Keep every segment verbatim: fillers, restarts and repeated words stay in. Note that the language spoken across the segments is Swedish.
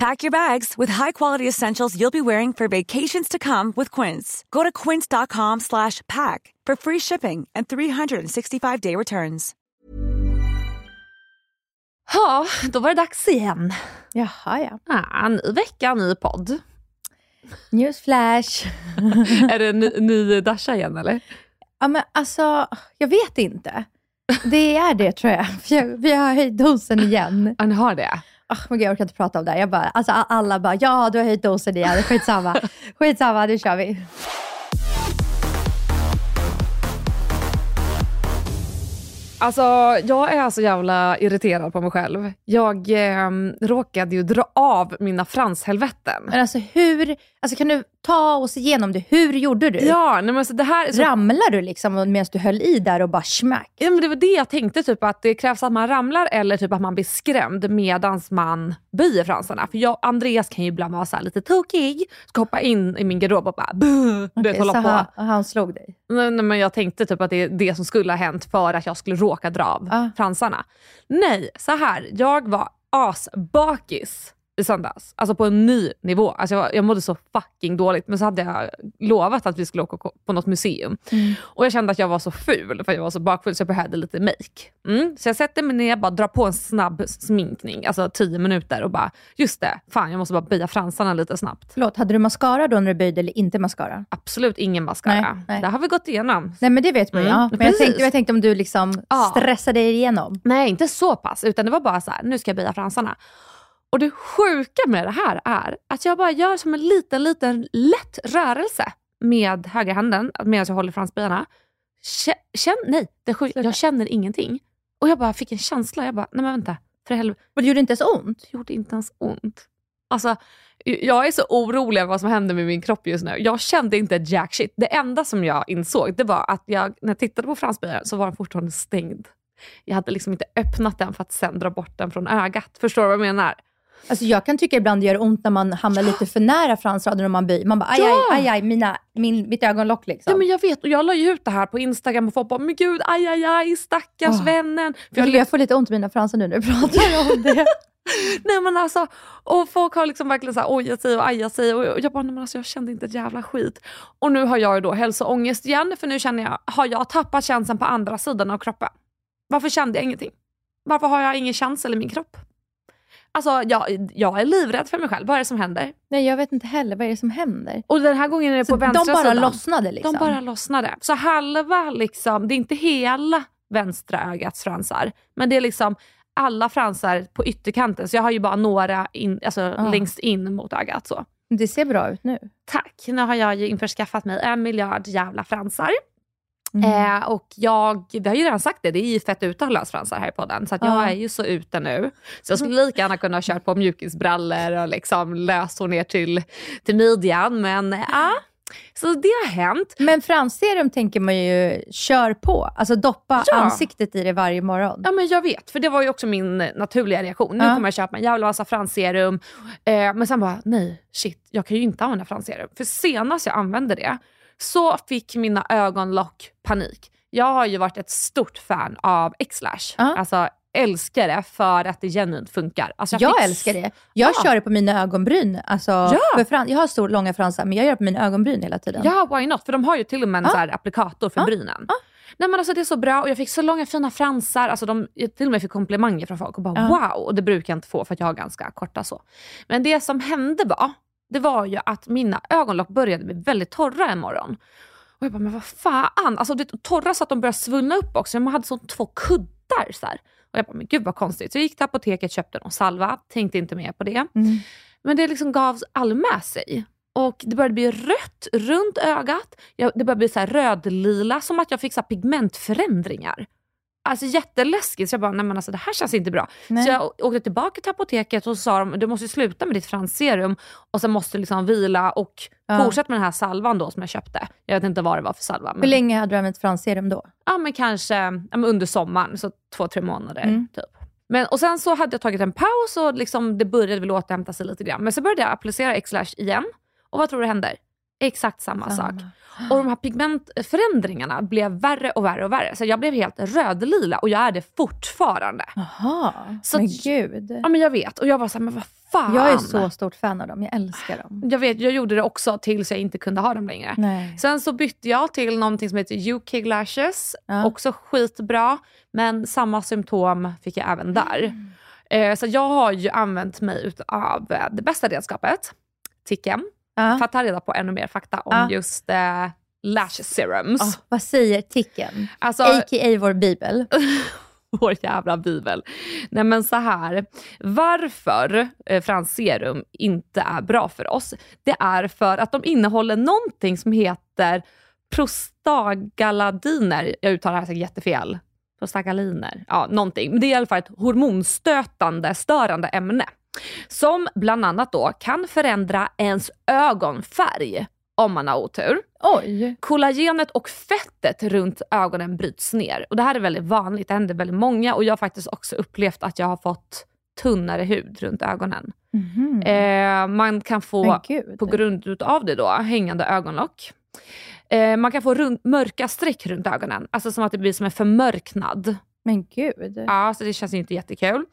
Pack your bags with high-quality essentials you'll be wearing for vacations to come with Quince. Go to quince dot com slash pack for free shipping and three hundred sixty-five day returns. Ja, då var det dags igen. Jaha, ja. Ja, ny vecka, ny podd. Newsflash. Är det ny, ny Dasha igen, eller? Ja, men alltså, jag vet inte. Det är det, tror jag. jag vi har höjt dosen igen. Han har det? Oh, men jag orkar inte prata om det. Jag bara, alltså, alla bara, ja, du har höjt dosen igen. Skitsamma. Skitsamma, nu kör vi. Alltså, jag är så jävla irriterad på mig själv. Jag eh, råkade ju dra av mina franshelveten. Men alltså, hur... Alltså, kan du ta oss igenom det? Hur gjorde du? Ja, nej, men alltså, det här... Så... Ramlar du liksom medan du höll i där och bara smack? Ja, men det var det jag tänkte, typ att det krävs att man ramlar eller typ att man blir skrämd medans man böjer fransarna. För jag Andreas kan ju ibland vara så här lite tokig. Ska hoppa in i min garderob och bara... Buh, okay, vet, hålla så på. Han, han slog dig? Nej, nej, men jag tänkte typ att det är det som skulle ha hänt för att jag skulle råka dra av ah. fransarna. Nej, så här. Jag var asbakis i söndags. Alltså på en ny nivå. Alltså jag, jag mådde så fucking dåligt. Men så hade jag lovat att vi skulle åka på något museum. Mm. Och jag kände att jag var så ful. För jag var så bakfull så jag behövde lite make. Mm. Så jag sätter mig ner och bara drar på en snabb sminkning. Alltså tio minuter och bara, just det. Fan, jag måste bara böja fransarna lite snabbt. Förlåt, hade du mascara då när du böjde eller inte mascara? Absolut ingen mascara. Nej, nej. Det har vi gått igenom. Nej, men det vet man ju. Mm. Ja, men jag tänkte, jag tänkte om du liksom ja. stressade dig igenom. Nej, inte så pass. Utan det var bara så här, nu ska jag böja fransarna. Och det sjuka med det här är att jag bara gör som en liten, liten lätt rörelse med högerhanden medan jag håller fransböjarna. Känn, nej, det sjuka, jag känner ingenting. Och jag bara fick en känsla, jag bara, nej men vänta, för helvete. Men det gjorde inte ens ont? Det gjorde inte ens ont. Alltså, jag är så orolig över vad som hände med min kropp just nu. Jag kände inte jack shit. Det enda som jag insåg, det var att jag, när jag tittade på fransböjaren så var den fortfarande stängd. Jag hade liksom inte öppnat den för att sen dra bort den från ögat. Förstår du vad jag menar? Alltså jag kan tycka ibland det gör ont när man hamnar lite för nära fransraden och man byr. Man bara, aj, ja. aj, aj, aj, mina, min, mitt ögonlock liksom. Ja, men jag vet, och jag la ju ut det här på Instagram och folk bara, men gud, aj, aj, aj, stackars oh. vännen. För jag, jag, jag får lite ont i mina fransar nu när du pratar om det. Nej men alltså, och folk har liksom verkligen så här ojat sig och ajat sig. Och jag bara, nej men alltså jag kände inte ett jävla skit. Och nu har jag ju då hälsoångest igen. För nu känner jag, har jag tappat känslan på andra sidan av kroppen? Varför kände jag ingenting? Varför har jag ingen känsla i min kropp? Alltså, jag, jag är livrädd för mig själv. Vad är det som händer? Nej, jag vet inte heller. Vad är det som händer? Och den här gången är det så på vänstra sidan. De bara sidan. lossnade liksom? De bara lossnade. Så halva liksom, det är inte hela vänstra ögats fransar. Men det är liksom alla fransar på ytterkanten. Så jag har ju bara några in, alltså, ah. längst in mot ögat så. Det ser bra ut nu. Tack. Nu har jag ju införskaffat mig en miljard jävla fransar. Mm. Eh, och jag, vi har ju redan sagt det, det är ju fett utan lösfransar här i podden. Så att jag mm. är ju så ute nu. Så jag skulle lika gärna kunna ha kört på mjukisbrallor och liksom lösor ner till, till midjan. Men ja, eh, så det har hänt. Men fransserum tänker man ju, kör på. Alltså doppa ja. ansiktet i det varje morgon. Ja men jag vet, för det var ju också min naturliga reaktion. Nu mm. kommer jag köpa en jävla massa fransserum. eh, Men sen bara, nej, shit, jag kan ju inte använda fransserum. För senast jag använde det så fick mina ögonlock panik. Jag har ju varit ett stort fan av Xlash. Uh-huh. Alltså älskar det för att det genuint funkar. Alltså, jag jag fick... älskar det. Jag ah. kör det på mina ögonbryn. Alltså, ja. för frans... Jag har stor långa fransar men jag gör det på mina ögonbryn hela tiden. Ja, why not? För de har ju till och med en uh-huh. så här applikator för uh-huh. brynen. Uh-huh. Nej men alltså det är så bra och jag fick så långa fina fransar. Alltså de, jag till och med fick komplimanger från folk och bara uh-huh. wow. Och det brukar jag inte få för att jag har ganska korta så. Men det som hände var... Det var ju att mina ögonlock började bli väldigt torra en morgon. Och jag bara, men vad fan? Alltså det torra så att de började svullna upp också. Man hade så två kuddar så här. Och jag bara, men gud vad konstigt. Så jag gick till apoteket, köpte någon salva. Tänkte inte mer på det. Mm. Men det liksom gavs all med sig. Och det började bli rött runt ögat. Jag, det började bli så här rödlila. Som att jag fick så här pigmentförändringar. Alltså jätteläskigt. Så jag bara, nej men alltså det här känns inte bra. Nej. Så jag åkte tillbaka till apoteket och sa dem, du måste sluta med ditt fransserum. Och sen måste du liksom vila och ja. fortsätta med den här salvan då som jag köpte. Jag vet inte vad det var för salva. Men... Hur länge hade du använt fransserum då? Ja men kanske ja, men under sommaren. Så två, tre månader mm. typ. Men, och sen så hade jag tagit en paus och liksom det började väl återhämta sig lite grann. Men så började jag applicera Xlash igen. Och vad tror du händer? Exakt samma, samma sak. Och de här pigmentförändringarna blev värre och värre och värre. Så jag blev helt rödlila och jag är det fortfarande. Jaha, men gud. Ja, men jag vet. Och jag var så här, men vad fan. Jag är så stort fan av dem, jag älskar dem. Jag vet, jag gjorde det också tills jag inte kunde ha dem längre. Nej. Sen så bytte jag till någonting som heter U K Glashes. Ja. Också skitbra. Men samma symptom fick jag även där. Mm. Så jag har ju använt mig av det bästa redskapet. Ticken. Uh. För att ta reda på ännu mer fakta om uh. just eh, lash serums. Oh, vad säger ticken? Alltså, A K A vår bibel. Vår jävla bibel. Nej men så här. Varför eh, fransserum inte är bra för oss. Det är för att de innehåller någonting som heter prostaglandiner. Jag uttalar det här säkert jättefel. Prostaglandiner. Ja, någonting. Men det är i alla fall ett hormonstötande, störande ämne. Som bland annat då kan förändra ens ögonfärg om man har otur. Oj. Kollagenet och fettet runt ögonen bryts ner. Och det här är väldigt vanligt, det händer väldigt många. Och jag har faktiskt också upplevt att jag har fått tunnare hud runt ögonen. Mm-hmm. eh, Man kan få, på grund av det då, hängande ögonlock. eh, Man kan få rund, mörka streck runt ögonen. Alltså som att det blir som en förmörknad. Men gud. Ja, så det känns inte jättekul.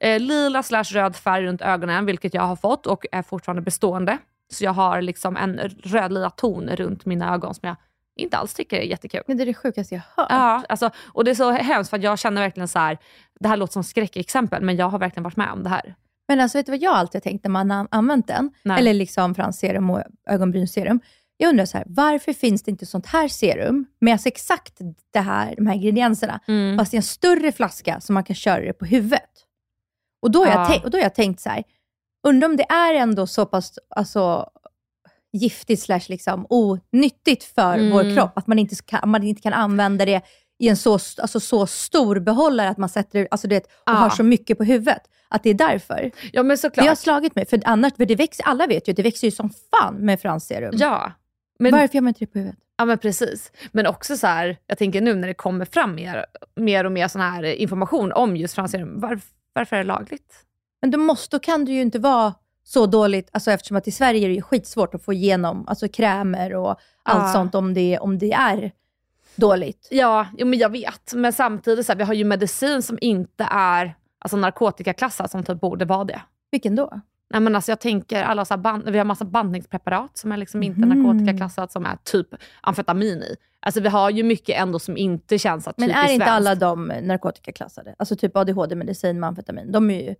Eh, lila slash röd färg runt ögonen, vilket jag har fått och är fortfarande bestående. Så jag har liksom en rödlila ton runt mina ögon som jag inte alls tycker är jättekul. Men det är det sjukaste jag hört. Ja, alltså, och det är så hemskt för att jag känner verkligen så här, det här låter som skräckexempel, men jag har verkligen varit med om det här. Men alltså vet du vad jag alltid tänkt när man har använt den? Nej. Eller liksom fransserum och ögonbrynserum. Jag undrar så här, varför finns det inte sånt här serum med alltså exakt det här, de här ingredienserna, mm. fast i en större flaska som man kan köra det på huvudet? Och då har ja. jag, tänkt, och då har jag tänkt så här, undrar om det är ändå så pass alltså, giftigt slash liksom onyttigt för mm. vår kropp, att man inte kan, man inte kan använda det i en så, alltså, så stor behållare att man sätter alltså, det och ja. har så mycket på huvudet. Att det är därför. Ja, men såklart. Det har slagit mig, för annars, för det växer, alla vet ju, det växer ju som fan med fransserum. Ja. Men, varför gör man inte det på huvudet? Ja men precis. Men också så här, jag tänker nu när det kommer fram mer, mer och mer sån här information om just fransserum, varför, varför är det lagligt? Men då, måste, då kan det ju inte vara så dåligt, alltså eftersom att i Sverige är det ju skitsvårt att få igenom alltså krämer och allt ja. sånt om det, om det är dåligt. Ja, men jag vet. Men samtidigt så här, vi har ju medicin som inte är alltså narkotikaklassad som typ borde vara det. Vilken då? Nej, men alltså jag tänker alla så här band, vi har massa bandningspreparat som är liksom inte mm. narkotikaklassat, som är typ amfetamin i. Alltså vi har ju mycket ändå som inte känns att typ. Men är inte svenskt. Alla de narkotikaklassade? Alltså typ A D H D medicin med amfetamin. De är ju,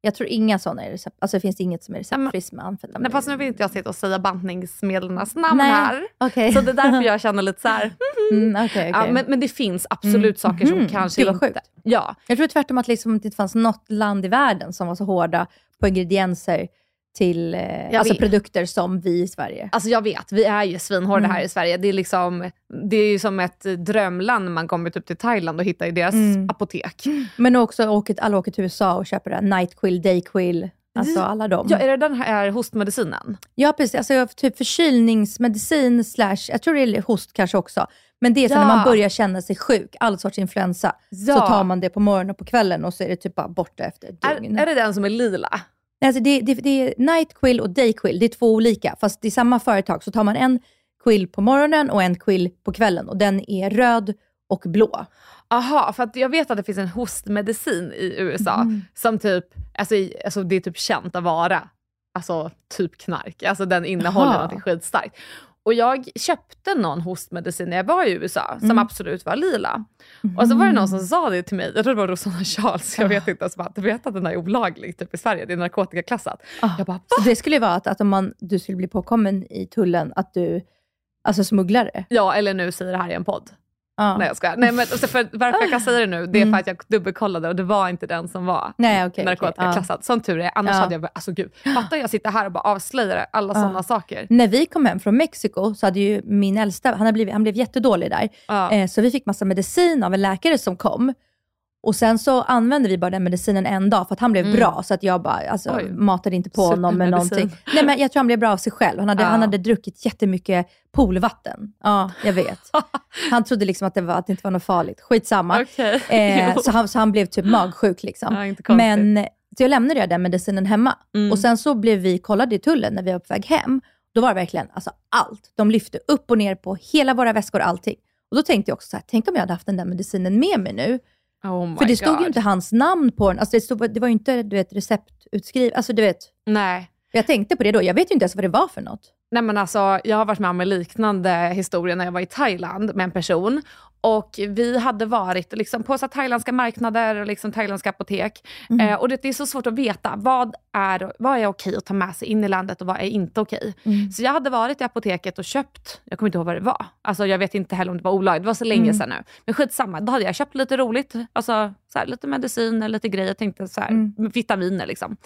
jag tror inga sådana är recept. Alltså det finns inget som är receptfritt med amfetamin. Nej, fast nu vill inte jag sitta och säga bantningsmedlarnas namn. Nej. Här. Okay. Så det är därför jag känner lite så här. Mm, okay, okay. Ja, men, men det finns absolut mm. saker som mm. kanske det var inte. Sjukt. Ja. Jag tror tvärtom att liksom det inte fanns något land i världen som var så hårda på ingredienser till eh, alltså vet. Produkter som vi i Sverige. Alltså jag vet, vi är ju svinhårda mm. här i Sverige. Det är liksom, det är ju som ett drömland när man kommer typ till Thailand och hittar i deras mm. apotek. Mm. Men också åker, alla åker till U S A och köper det här NyQuil, DayQuil, alltså alla dem. Ja, är det den här hostmedicinen? Ja, precis. Alltså typ förkylningsmedicin slash, jag tror det är host kanske också. Men det är så ja. när man börjar känna sig sjuk, all sorts influensa, ja. så tar man det på morgonen och på kvällen och så är det typ bara borta efter ett dygn. Är, är det den som är lila? Alltså det, det, det är NyQuil och DayQuil, det är två olika, fast det är samma företag. Så tar man en quill på morgonen och en quill på kvällen, och den är röd och blå. Aha, för att jag vet att det finns en hostmedicin i U S A mm. som typ, alltså, alltså det är typ känt att vara alltså typ knark, alltså den innehåller Aha. något skitstarkt. Och jag köpte någon hostmedicin när jag var i U S A som mm. absolut var lila. Mm. Och så var det någon som sa det till mig. Jag tror det var Rosanna Charles. Jag vet inte. Som att du vet att den är olaglig typ i Sverige. Det är narkotikaklassat. Ah. Jag bara, va? Så det skulle vara att, att om man, du skulle bli påkommen i tullen att du... Alltså smugglare? Ja, eller nu säger det här i en podd. Ah. Nej, jag skojar. Nej, men för, varför jag kan säga det nu, det är mm. för att jag dubbelkollade och det var inte den som var Nej, okay, narkotikaklassad. Okay. Sån tur är, annars ah. hade jag bara, alltså gud, fattar jag sitter här och bara avslöjar alla ah. sådana saker. När vi kom hem från Mexiko så hade ju min äldsta, han, hade blivit, han blev jättedålig där. Ah. Eh, så vi fick massa medicin av en läkare som kom. Och sen så använde vi bara den medicinen en dag för att han blev mm. bra. Så att jag bara alltså, matade inte på honom med någonting. Nej, men jag tror han blev bra av sig själv. Han hade, ja. han hade druckit jättemycket poolvatten. Ja, jag vet. Han trodde liksom att det, var, att det inte var något farligt. Skitsamma. Okay. Eh, så, han, så han blev typ magsjuk liksom. Ja, inte konstigt. Men så jag lämnade jag den medicinen hemma. Mm. Och sen så blev vi kollade i tullen när vi var på väg hem. Då var det verkligen alltså, allt. De lyfte upp och ner på hela våra väskor och allting. Och då tänkte jag också så här, tänk om jag hade haft den där medicinen med mig nu. Oh, för det stod God. ju inte hans namn på den. Alltså det, stod, det var ju inte, du vet, receptutskriv. Alltså du vet. Nej. Jag tänkte på det då. Jag vet ju inte ens vad det var för något. Nej, men alltså, jag har varit med om en liknande historia när jag var i Thailand med en person. Och vi hade varit liksom, på så thailändska marknader och liksom, thailändska apotek. Mm. Eh, och det, det är så svårt att veta. Vad är, vad är okej att ta med sig in i landet och vad är inte okej? Mm. Så jag hade varit i apoteket och köpt, jag kommer inte ihåg vad det var. Alltså jag vet inte heller om det var olagligt. Det var så länge mm. sedan nu. Men skitsamma, då hade jag köpt lite roligt. Alltså så här, lite medicin eller lite grejer. Jag tänkte så här, mm. vitaminer liksom.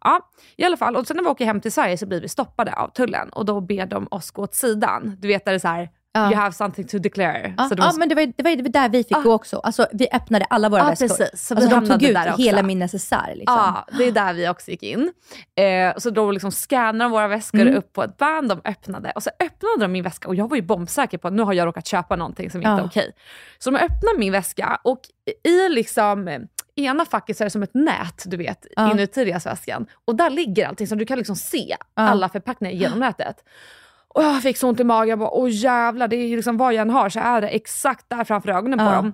Ja, i alla fall. Och sen när vi åker hem till Sverige så blir vi stoppade av tullen. Och då ber de oss gå åt sidan. Du vet där det är så här... You have something to declare. Ja, ah, ah, måste... men det var, det var där vi fick ah. gå också. Alltså, vi öppnade alla våra ah, väskor. Precis. Så vi alltså, de tog ut hela min necessär. Liksom. Ja, det är där vi också gick in. Eh, så då liksom scannade de våra väskor mm. upp på ett band. De öppnade. Och så öppnade de min väska. Och jag var ju bombsäker på att nu har jag råkat köpa någonting som inte ah. är okej. Så de öppnade min väska. Och i liksom... ena facket så är det som ett nät, du vet, ah. inuti deras väskan. Och där ligger allting. Så du kan liksom se ah. alla förpackningar genom ah. nätet. Och jag fick så ont i magen. Jag bara, åh jävlar, det är liksom vad jag än har så är det exakt där framför ögonen uh. på dem.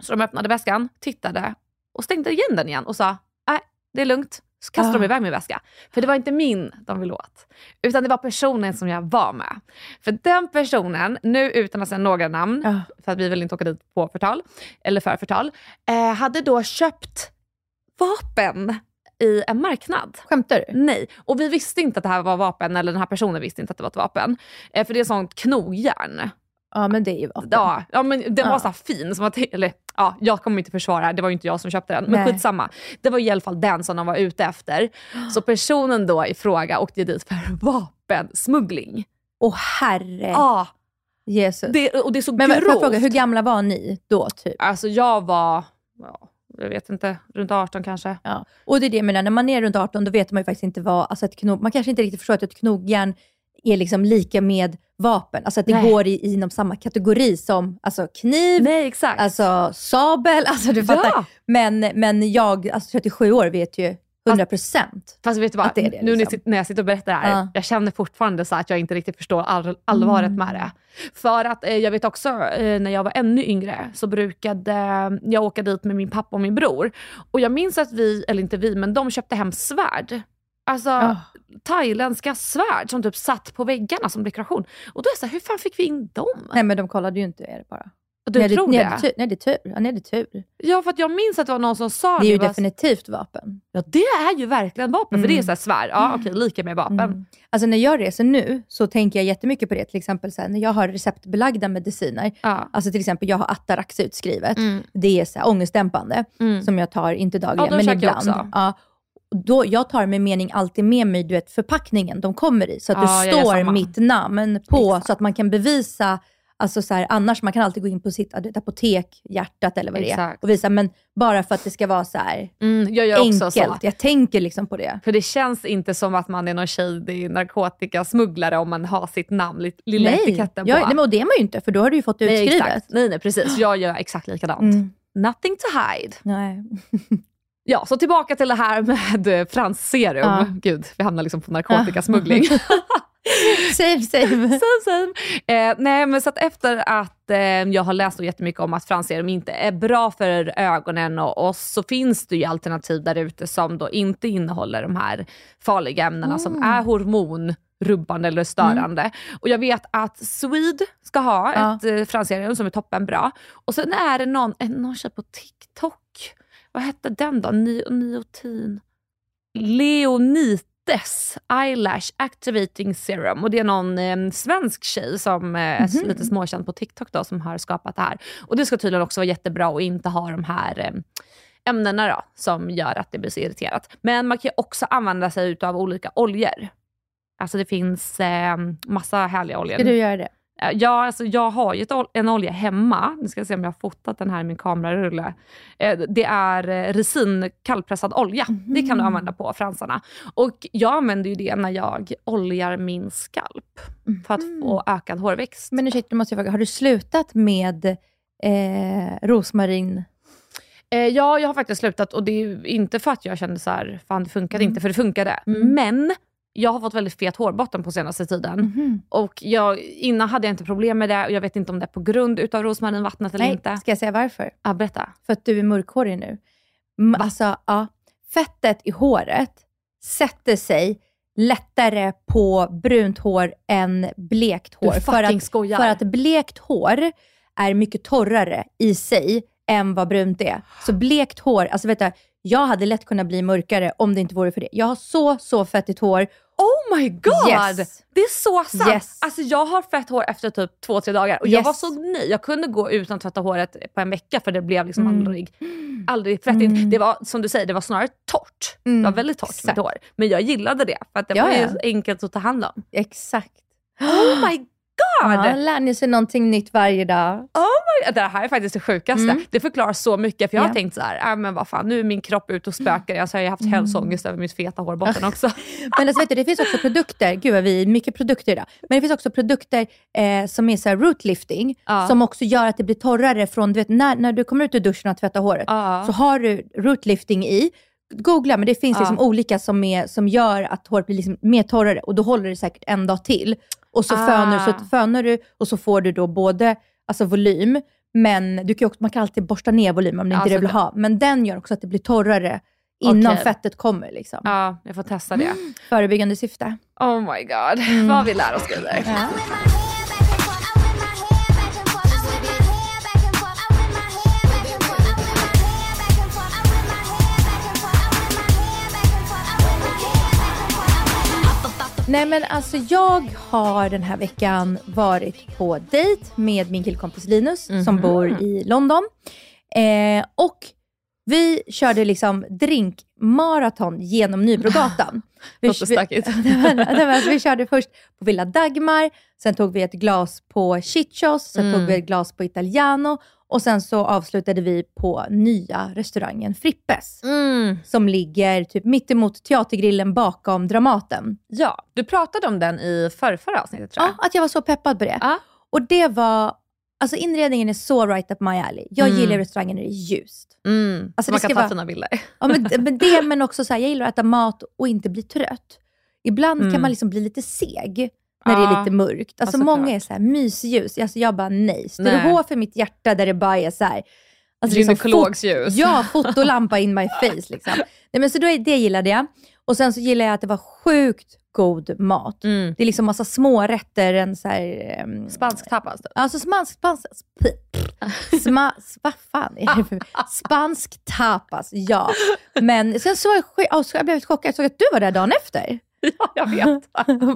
Så de öppnade väskan, tittade och stängde igen den igen och sa, nej, det är lugnt. Så kastade uh. de iväg min väska. För det var inte min de ville åt. Utan det var personen som jag var med. För den personen, nu utan att säga några namn, uh. för att vi vill inte åka dit på förtal, eller för förtal, eh, hade då köpt vapen i en marknad. Skämtar du? Nej. Och vi visste inte att det här var vapen. Eller den här personen visste inte att det var ett vapen. Eh, för det är sånt knogjärn. Ja, men det är ju vapen. Ja, ja men den ja. var så här fin. Som att, eller, ja, jag kommer inte försvara. Det var ju inte jag som köpte den. Men skitsamma. Det var i alla fall den som de var ute efter. Så personen då i fråga åkte dit för vapensmuggling. Åh, herre. Ja. Jesus. Det, och det är så men, grovt. Men jag frågar, hur gamla var ni då typ? Alltså jag var... Ja. Jag vet inte, runt arton kanske. Ja. Och det är det, men när man är runt arton då vet man ju faktiskt inte vad, alltså ett knog, man kanske inte riktigt förstår att ett knogjärn är liksom lika med vapen. Alltså att det Nej. går i, inom samma kategori som alltså kniv, Nej, exakt. Alltså sabel, alltså du fattar. Ja. Men, men jag, alltså trettiosju år vet ju hundra procent. Fast vet du vad, det det, liksom. Nu när jag sitter och berättar det här, uh. jag känner fortfarande så att jag inte riktigt förstår all, allvaret mm. med det. För att eh, jag vet också, eh, när jag var ännu yngre så brukade eh, jag åka dit med min pappa och min bror. Och jag minns att vi, eller inte vi, men de köpte hem svärd. Alltså oh. thailändska svärd som typ satt på väggarna som dekoration. Och då är jag så här, hur fan fick vi in dem? Nej men de kollade ju inte er bara. Du nej, tror det? Nej, det, nej, det är tur. Ja, nej, det är tur. Ja, för att jag minns att det var någon som sa... Det är ju bara, definitivt vapen. Ja, det är ju verkligen vapen. Mm. För det är så här svär. Ja, mm. okej, lika med vapen. Mm. Alltså när jag reser nu så tänker jag jättemycket på det. Till exempel så här, när jag har receptbelagda mediciner. Ja. Alltså till exempel, jag har Atarax utskrivet. Mm. Det är så här ångestdämpande. Mm. Som jag tar, inte dagligen, ja, men ibland. Jag också. Ja, då jag tar med mening alltid med mig, du vet, förpackningen de kommer i. Så att ja, det står mitt namn på. Exakt. Så att man kan bevisa... Alltså så här, annars man kan alltid gå in på sitt apotek, hjärtat eller vad det Exakt. är och visa, men bara för att det ska vara så här mm, jag gör enkelt, också så. Jag tänker liksom på det. För det känns inte som att man är någon shady narkotikasmugglare om man har sitt namn, lilla nej. etiketten på. Jag, nej, men det är man ju inte, för då har du ju fått det utskrivet. Nej, nej, nej, precis, jag gör exakt likadant. Mm. Nothing to hide. Nej. Ja, så tillbaka till det här med Frans serum. Ja. Gud, vi hamnar liksom på narkotikasmuggling. Ja. Same, same. same, same. Eh, nej, men så att efter att eh, jag har läst jättemycket om att fransserum inte är bra för ögonen och oss, så finns det ju alternativ där ute som då inte innehåller de här farliga ämnena mm. som är hormonrubbande eller störande. Mm. Och jag vet att Swede ska ha ja. ett eh, fransserum som är toppenbra. Och sen är det någon, eh, någon tjej på TikTok. Vad hette den då? Ni- niotin. Leonit. Dess Eyelash Activating Serum. Och det är någon eh, svensk tjej som eh, mm-hmm. är lite småkänd på TikTok då, som har skapat det här. Och det ska tydligen också vara jättebra och inte ha de här eh, ämnena då, som gör att det blir så irriterat. Men man kan också använda sig av olika oljor. Alltså det finns eh, massa härliga oljor. Ska du göra det? Ja, alltså jag har ju en olja hemma. Nu ska jag se om jag har fotat den här i min kamerarulle. Det är resin kallpressad olja. Mm. Det kan du använda på fransarna. Och jag använder ju det när jag oljar min skalp. Mm. För att få ökad hårväxt. Men ursäkta, måste jag fråga. Har du slutat med eh, rosmarin? Eh, ja, jag har faktiskt slutat. Och det är ju inte för att jag kände så här, fan det funkade mm. inte. För det funkade. Mm. Men... jag har fått väldigt fet hårbotten på senaste tiden. Mm-hmm. Och jag, innan hade jag inte problem med det. Och jag vet inte om det är på grund utav rosmarinvattnet eller Nej, inte. Ska jag säga varför? Ja, berätta. För att du är mörkhårig nu. Va? Alltså, ja. Fettet i håret sätter sig lättare på brunt hår än blekt hår. Du fucking för att, skojar. För att blekt hår är mycket torrare i sig än vad brunt är. Så blekt hår, alltså vet du... jag hade lätt kunnat bli mörkare om det inte vore för det. Jag har så, så fettigt hår. Oh my god! Yes. Det är så sant. Yes. Alltså jag har fett hår efter typ två, tre dagar. Och yes. jag var så ny. Jag kunde gå utan att tvätta håret på en vecka. För det blev liksom mm. aldrig, aldrig fettigt. Mm. Det var, som du säger, det var snarare torrt. Mm. Det var väldigt torrt med hår. Men jag gillade det. För att det ja, var ja. enkelt att ta hand om. Exakt. Oh my god! God. Ja, lär ni sig någonting nytt varje dag. Oh my, det här är faktiskt det sjukaste. Mm. Det förklarar så mycket, för jag yeah. har tänkt så här, ah, men vad fan, nu är min kropp ut och spökar. Jag har ju haft mm. hälsoångest över mitt feta hårbotten också. Men alltså, vet du, det finns också produkter, gud vad vi mycket produkter idag. Men det finns också produkter eh, som är så här rootlifting uh. som också gör att det blir torrare från, du vet, när, när du kommer ut ur duschen och tvättar håret uh. så har du rootlifting i. Googla, men det finns uh. liksom olika som, är, som gör att håret blir liksom mer torrare och då håller det säkert en dag till. Och så, ah. fönar, så fönar du och så får du då både alltså volym, men du kan också, man kan alltid borsta ner volym om det inte alltså, det vill ha. Men den gör också att det blir torrare innan okay. fettet kommer. Liksom. Ja, jag får testa det. Mm. Förebyggande syfte. Oh my god, mm. vad vi lär oss grejer. Ja. Nej men alltså jag har den här veckan varit på dejt med min killkompis Linus mm-hmm. som bor i London. Eh, och vi körde liksom drinkmaraton genom Nybrogatan. Vi, vi, alltså, vi körde först på Villa Dagmar, sen tog vi ett glas på Chicos, sen mm. tog vi ett glas på Italiano. Och sen så avslutade vi på nya restaurangen Frippes. Mm. Som ligger typ mitt emot teatergrillen bakom Dramaten. Ja, du pratade om den i förrförra avsnittet tror jag. Ja, att jag var så peppad på det. Ja. Och det var, alltså inredningen är så right up my alley. Jag mm. gillar restaurangen när det är ljust. Mm. Alltså, man det kan ta vara, fina bilder. Ja, men, men det men också så här, jag gillar att äta mat och inte bli trött. Ibland mm. kan man liksom bli lite seg. När det är lite mörkt. Alltså, alltså många klart. Är så här mysljus. Alltså jag bara nej. Står det hår för mitt hjärta där det bara är så här. Alltså gynekologsljus. Fot- ja, fotolampa in my face liksom. Nej men så då är, det gillade jag. Och sen så gillar jag att det var sjukt god mat. Mm. Det är liksom massa små rätter. En så här... Um, spansk tapas. Alltså spansk tapas. Sma, vad fan är det för... Spansk tapas, ja. Men sen så var jag... Oh, jag blev chockad. Jag såg att du var där dagen efter. Ja, jag vet.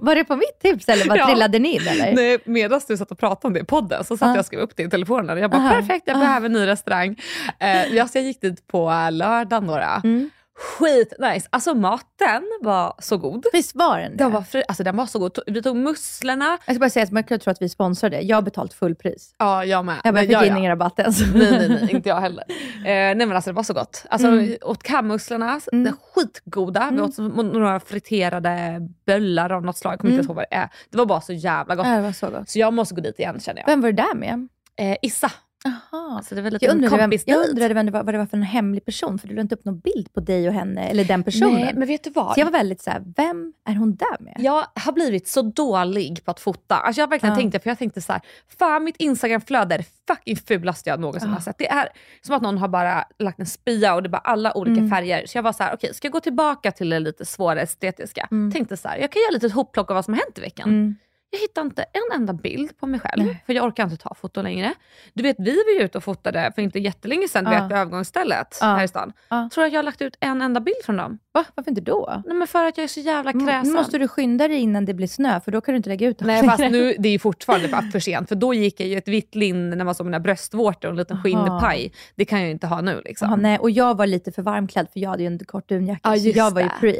Var det på mitt tips eller vad ja. Trillade ni in eller? Nej, medan du satt och pratade om det i podden så satt ah. jag och skrev upp det i telefonen. Jag bara, Aha. perfekt, jag behöver en ny restaurang. Eh, jag, så jag gick dit på lördagen några. Mm. Skit nice. Alltså maten var så god. Visst var den det? Den var, fri, alltså, den var så god. Vi tog musslorna. Jag ska bara säga att man kan tro att vi sponsrade. Jag har betalt full pris. Ja, jag med. Jag bara fick ja, in ja. Ingen rabatt ens. Nej, nej, nej. Inte jag heller. Eh, nej men alltså det var så gott. Alltså mm. vi åt kammusslorna. Mm. Skitgoda. Mm. Vi åt några friterade böllar av något slag. Jag kommer mm. inte ihåg vad det är. Det var bara så jävla gott. Ja, det var så gott. Så jag måste gå dit igen känner jag. Vem var det där med? Eh, Issa. Aha. Alltså det var lite jag undrade, vem, jag undrade vem det var, vad det var för en hemlig person. För du lade inte upp någon bild på dig och henne. Eller den personen. Nej, men vet du vad? Så jag var väldigt så här, vem är hon där med? Jag har blivit så dålig på att fota. Alltså jag verkligen uh. tänkte, för jag tänkte så här, fan mitt Instagramflöde är det fucking fulaste jag någonsin uh. har sett. Det är som att någon har bara lagt en spia. Och det är bara alla olika mm. färger. Så jag var så här, okej okay, ska jag gå tillbaka till det lite svåra estetiska mm. Tänkte så här, jag kan göra lite hopplock av vad som har hänt i veckan mm. Jag hittar inte en enda bild på mig själv. Nej. För jag orkar inte ta foton längre. Du vet, vi var ju ute och fotade för inte jättelänge sedan. Uh. Vid övergångsstället uh. här i stan. Uh. Tror att jag har lagt ut en enda bild från dem. Va? Varför inte då? Nej, men för att jag är så jävla kräsen. Mm, måste du skynda dig innan det blir snö. För då kan du inte lägga ut dem. Nej, fast nu det är ju fortfarande bara för sent. För då gick jag ju ett vitt linne när man såg mina bröstvårtor. Och en liten skinnpaj. Det kan jag ju inte ha nu liksom. Aha, nej. Och jag var lite för varmklädd. För jag hade ju en kort dunjacka. Ah, jag var ju pre.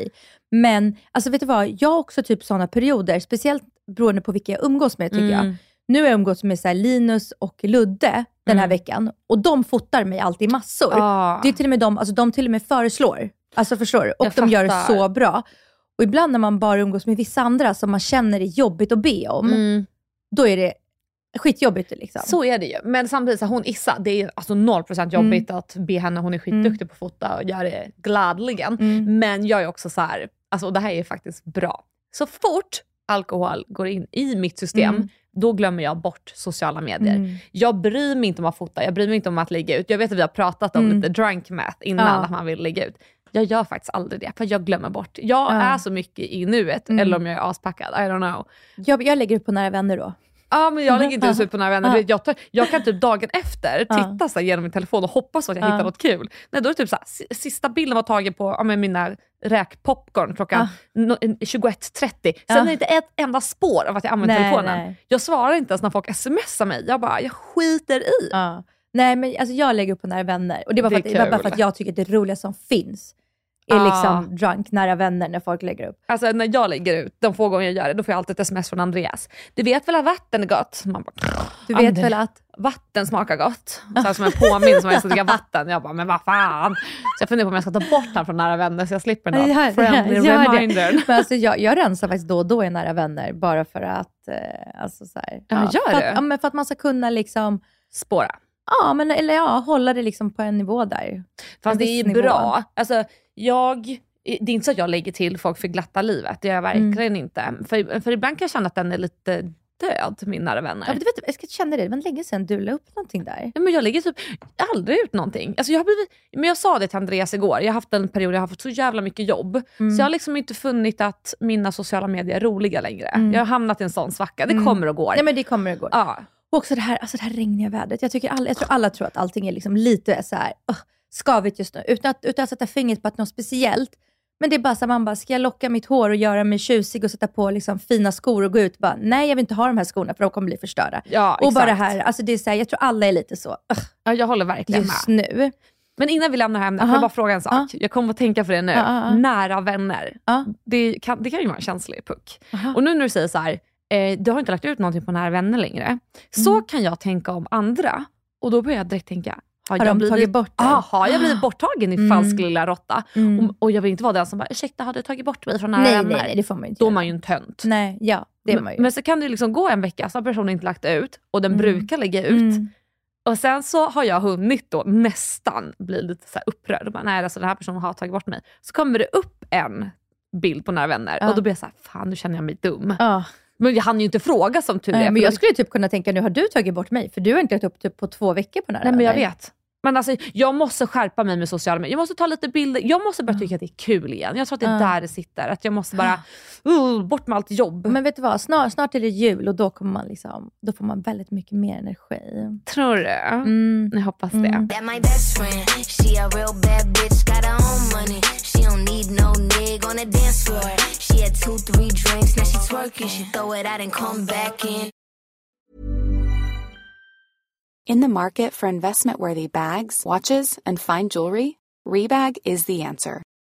Men alltså vet du vad? Jag har också typ sådana perioder. Speciellt beroende på vilka jag umgås med, tycker mm. jag. Nu har jag umgås med så här Linus och Ludde mm. den här veckan. Och de fotar mig alltid massor. Ah. Det är till och med de, alltså de till och med föreslår. Alltså förstår du? Och jag de fattar. Gör det så bra. Och ibland när man bara umgås med vissa andra som man känner är jobbigt att be om. Mm. Då är det skitjobbigt liksom. Så är det ju. Men samtidigt så hon Issa, det är alltså noll procent jobbigt mm. att be henne. Hon är skitduktig mm. på att fota och gör det gladligen. Mm. Men jag är också så här, alltså det här är faktiskt bra. Så fort alkohol går in i mitt system, mm. då glömmer jag bort sociala medier. Mm. Jag bryr mig inte om att fota, jag bryr mig inte om att lägga ut. Jag vet att vi har pratat om mm. lite drunk math innan ja. Att man vill lägga ut. Jag gör faktiskt aldrig det, för jag glömmer bort. Jag ja. Är så mycket i nuet, mm. eller om jag är aspackad, I don't know. Jag, jag lägger ut på nära vänner då. Ja, ah, men jag lägger inte ens ut på några vänner. Ah. Jag, tar, jag kan typ dagen efter titta så här genom min telefon och hoppas att jag hittar ah. något kul. Nej, då är det typ så här, sista bilden var tagen på ja, med mina räkpopcorn klockan ah. tjugoett trettio. Sen ah. är det inte ett enda spår av att jag använder nej, telefonen. Nej. Jag svarar inte ens när folk smsar mig. Jag bara, jag skiter i. Ah. Nej, men alltså jag lägger upp på nära vänner. Och det var bara, cool. bara för att jag tycker att det roliga som finns är ah. liksom drunk nära vänner när folk lägger upp. Alltså när jag lägger ut, de få gånger jag gör det, då får jag alltid ett sms från Andreas. Du vet väl att vatten är gott? Man bara, du vet André. Väl att vatten smakar gott? Så här som en påminn som jag ska dricka vatten. Jag bara, men vad fan? Så jag funderar på om jag ska ta bort han från nära vänner så jag slipper något. Ja, friendly ja, reminder. Men alltså jag, jag rensar faktiskt då och då i nära vänner bara för att eh, alltså så här. Ja, ja, gör för, att, ja, men för att man ska kunna liksom spåra. Ja, men eller ja, hålla det liksom på en nivå där. Fast det är nivå. Bra. Alltså jag, det är inte så att jag lägger till folk för glatta livet. Det gör jag verkligen mm. inte. För, för ibland kan jag känna att den är lite död, mina nära vänner. Ja, men du vet, jag ska känna det. Men länge sedan du la upp någonting där. Ja, men jag lägger typ aldrig ut någonting. Alltså jag har blivit, men jag sa det till Andreas igår. Jag har haft en period där jag har fått så jävla mycket jobb. Mm. Så jag har liksom inte funnit att mina sociala medier är roliga längre. Mm. Jag har hamnat i en sån svacka. Det mm. kommer och går. Nej, men det kommer och går. Ja. Och också det här, alltså det här regniga vädret. Jag, tycker alla, jag tror alla tror att allting är liksom lite så här... Uh. skavigt just nu, utan att, utan att sätta fingret på att något speciellt, men det är bara så man bara, ska jag locka mitt hår och göra mig tjusig och sätta på liksom fina skor och gå ut bara, nej jag vill inte ha de här skorna för de kommer bli förstörda ja, och exakt. Bara det här, alltså det är så här, jag tror alla är lite så uh, ja, jag håller verkligen just med. Nu men innan vi lämnar hem, uh-huh. får jag bara fråga en sak uh-huh. jag kommer att tänka för det nu, uh-huh. nära vänner uh-huh. det, kan, det kan ju vara en känslig puck uh-huh. och nu när du säger så här, eh, du har inte lagt ut någonting på nära vänner längre mm. så kan jag tänka om andra och då börjar jag direkt tänka har, har jag de blivit, tagit bort den? Aha, jag blir borttagen i mm. falsk lilla råtta. Mm. Och, och jag vill inte vara den som bara, ursäkta, har du tagit bort mig från nära nej, vänner? Nej, nej, det får man inte. Då är man ju en tönt. Nej, ja, det är man ju. Men, men så kan det liksom gå en vecka så har personen inte lagt ut. Och den mm. brukar lägga ut. Mm. Och sen så har jag hunnit då nästan bli lite så här upprörd. Bara, nej, alltså den här personen har tagit bort mig. Så kommer det upp en bild på nära vänner. Uh. Och då blir jag så här, fan, nu känner jag mig dum. Ja. Uh. Men jag hann ju inte fråga som tur är. Nej, men jag skulle typ kunna tänka, nu har du tagit bort mig. För du har inte lagt upp typ på två veckor på nära. Nej, men jag vet. Men alltså, jag måste skärpa mig med sociala medier. Jag måste ta lite bilder. Jag måste bara tycka att det är kul igen. Jag tror att det är där det sitter. Att jag måste bara, uh, bort med allt jobb. Men vet du vad, snart, snart är det jul. Och då kommer man liksom, då får man väldigt mycket mer energi. Tror du? Mm. Jag hoppas det. Mm. In the market for investment-worthy bags, watches, and fine jewelry, Rebag is the answer.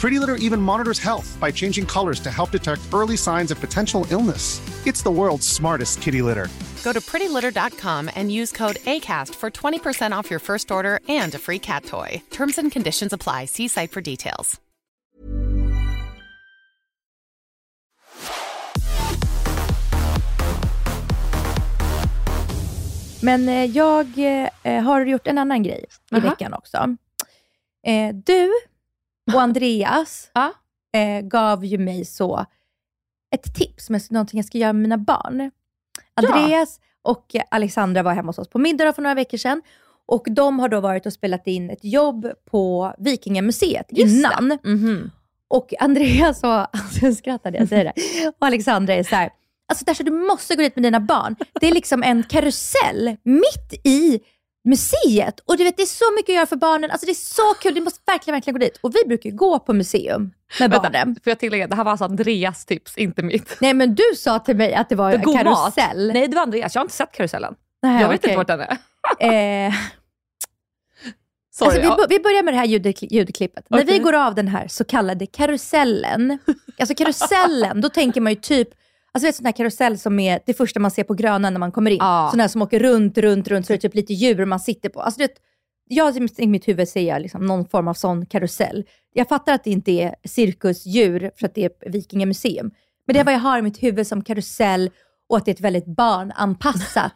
Pretty Litter even monitors health by changing colors to help detect early signs of potential illness. It's the world's smartest kitty litter. Go to pretty litter dot com and use code ACAST for twenty percent off your first order and a free cat toy. Terms and conditions apply. See site for details. Men jag har gjort en annan grej i uh-huh. veckan också. Du och Andreas uh-huh. gav ju mig så ett tips med någonting jag ska göra med mina barn. Andreas ja. och Alexandra var hemma hos oss på middag för några veckor sedan. Och de har då varit och spelat in ett jobb på Vikingamuseet innan. Mm-hmm. Och Andreas och, alltså skrattade jag, säger det. Och Alexandra är så här: alltså Dasha, du måste gå dit med dina barn. Det är liksom en karusell mitt i museet. Och du vet, det är så mycket att göra för barnen. Alltså det är så kul, du måste verkligen, verkligen gå dit. Och vi brukar ju gå på museum med barnen. Vänta, för jag tillägga, det här var alltså Andreas tips, inte mitt. Nej, men du sa till mig att det var en karusell. Mat. Nej, det var Andreas, jag har inte sett karusellen. Nej, jag vet okay. inte vart den är. eh... Sorry, alltså, ja. vi, vi börjar med det här ljudkli- ljudklippet. Okay. När vi går av den här så kallade karusellen. Alltså karusellen, då tänker man ju typ, alltså vet, sån här karusell som är det första man ser på Grönan när man kommer in. Ah. Sån här som åker runt, runt, runt. Så det är typ lite djur man sitter på. Alltså du vet, jag i mitt huvud ser jag liksom någon form av sån karusell. Jag fattar att det inte är cirkusdjur för att det är Vikingamuseum. Men det är vad jag har i mitt huvud som karusell. Och att det är ett väldigt barnanpassat.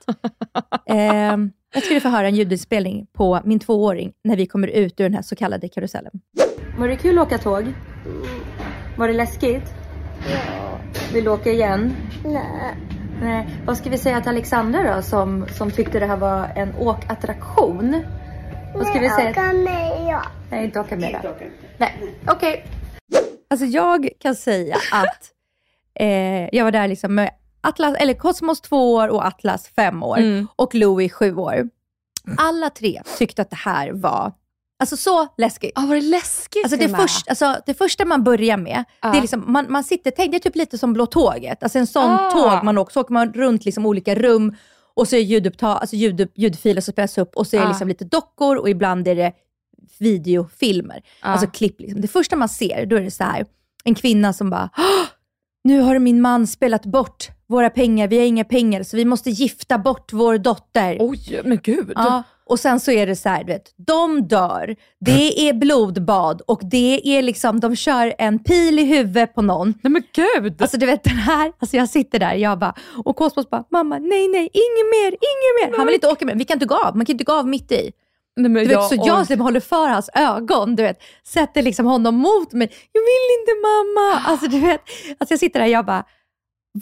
eh, jag skulle få höra en ljudinspelning på min tvååring när vi kommer ut ur den här så kallade karusellen. Var det kul att åka tåg? Var det läskigt? Ja. Vill du åka igen? Nej. Nej. Vad ska vi säga till Alexandra då, som, som tyckte det här var en åkattraktion? Vad ska nej, vi säga? Åka med, ja. Nej, inte åka med. Då. Nej, okej. Okay. Alltså jag kan säga att eh, jag var där liksom med Atlas, eller Cosmos två år och Atlas fem år. Mm. Och Louis sju år. Alla tre tyckte att det här var... Alltså så läskigt. Ja, oh, var det läskigt? Alltså det, först, alltså det första man börjar med, uh. det är liksom, man, man sitter, tänk det typ lite som Blå tåget. Alltså en sån uh. tåg man åker, så åker man runt liksom olika rum och så är ljudupptag, alltså ljud, ljudfiler som spelas upp och så är det uh. liksom lite dockor och ibland är det videofilmer. Uh. Alltså klipp liksom. Det första man ser, då är det så här, en kvinna som bara, nu har min man spelat bort våra pengar, vi har inga pengar så vi måste gifta bort vår dotter. Oj, men gud. Ja. Och sen så är det så här, du vet, de dör, det är blodbad och det är liksom, de kör en pil i huvudet på någon. Nej men gud! Alltså du vet den här, alltså jag sitter där, jag bara, och Cosmos bara, mamma, nej nej, inget mer, inget mer. Han vill inte åka med, vi kan inte gå av, man kan inte gå av mitt i. Nej, men du vet, jag så jag och... håller för hans ögon, du vet, sätter liksom honom mot mig, jag vill inte mamma. Alltså du vet, alltså jag sitter där, jag bara,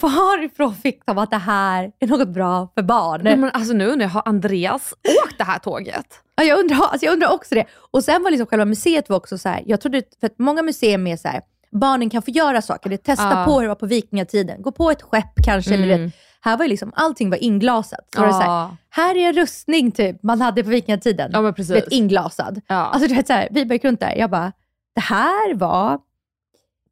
varifrån fick de att det här är något bra för barn? Nej, men alltså nu när jag har Andreas åkt det här tåget. Ja, jag undrar, alltså jag undrar också det. Och sen var liksom själva museet var också så här, jag trodde, för att många museer är så här, barnen kan få göra saker, det testa ah. på hur det var på vikingatiden, gå på ett skepp kanske mm. eller vet, här var ju liksom allting var inglasat. Så ah. det så här, här är en rustning typ man hade på vikingatiden. Ja, men precis. Vet, inglasad. Ja. Alltså du vet så här, vi började runt där. Jag bara, det här var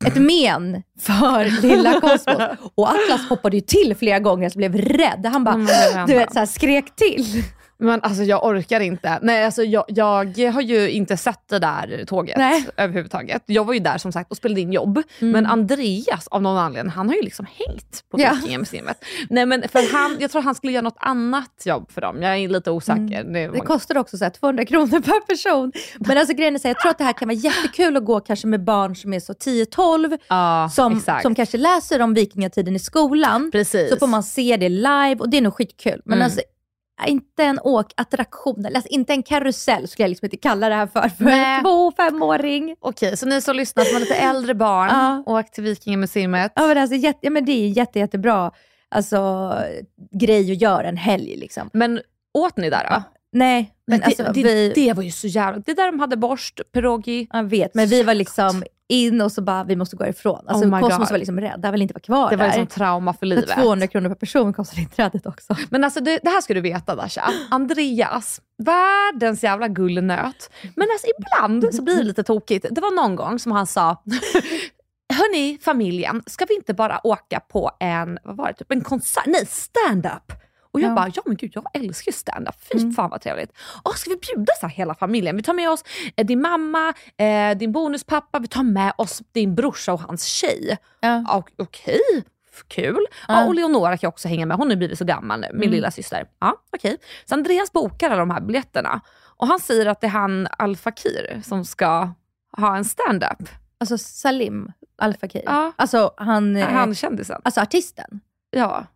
ett men för lilla Cosmos. Och Atlas hoppade ju till flera gånger så blev rädd. Han bara, mm, du vet, så här, skrek till. Men alltså jag orkar inte. Nej, alltså jag, jag har ju inte sett det där tåget. Nej. Överhuvudtaget. Jag var ju där som sagt och spelade in jobb. Mm. Men Andreas av någon anledning, han har ju liksom hängt på Vikingamuseet. Ja. Nej men för han, jag tror han skulle göra något annat jobb för dem. Jag är lite osäker. Mm. Det, det kostar också så här tvåhundra kronor per person. Men alltså grejen är så här, jag tror att det här kan vara jättekul att gå kanske med barn som är så tio tolv. Ja, som, som kanske läser om vikingatiden i skolan. Precis. Så får man se det live och det är nog skitkul. Men mm. alltså inte en åkattraktion, eller alltså inte en karusell skulle jag liksom inte kalla det här för för nej. En två- och femåring. Okej, så ni som lyssnar som har lite äldre barn ja. Och åkt till Vikingamuseet. Ja, men, alltså, jätte, ja, men det är jätte, jättebra alltså, grej att göra en helg liksom. Men åt ni där då? Ja. Nej, men, men det, alltså, det, vi... det var ju så jävla... Det där de hade borst, pierogi. Jag vet, men vi var liksom in och så bara, vi måste gå ifrån. Alltså oh Cosmos God. Var liksom rädd, det här vill inte vara kvar. Det var liksom trauma för livet. För tvåhundra kronor per person kostar inträdet också. Men alltså det, det här ska du veta, Dasha. Andreas, världens jävla gullnöt. Men alltså ibland så blir det lite tokigt. Det var någon gång som han sa... Hörni, familjen, ska vi inte bara åka på en, vad var det, typ en konsert? Nej, stand-up. Och jag ja. bara, ja men gud, jag älskar stand-up. Fy mm. fan vad trevligt. Åh, ska vi bjuda så här hela familjen? Vi tar med oss eh, din mamma, eh, din bonuspappa. Vi tar med oss din brorsa och hans tjej. Ja. Ah, okej, okay. Kul. Ja. Ah, och Leonora kan jag också hänga med. Hon har blivit så gammal nu, min mm. lilla syster. Ja, ah, okej. Okay. Så Andreas bokar alla de här biljetterna. Och han säger att det är han Al-Fakir som ska ha en stand-up. Alltså Salim. Al-Fakir. Ja. Alltså han... Han kändisen. Alltså artisten. Ja.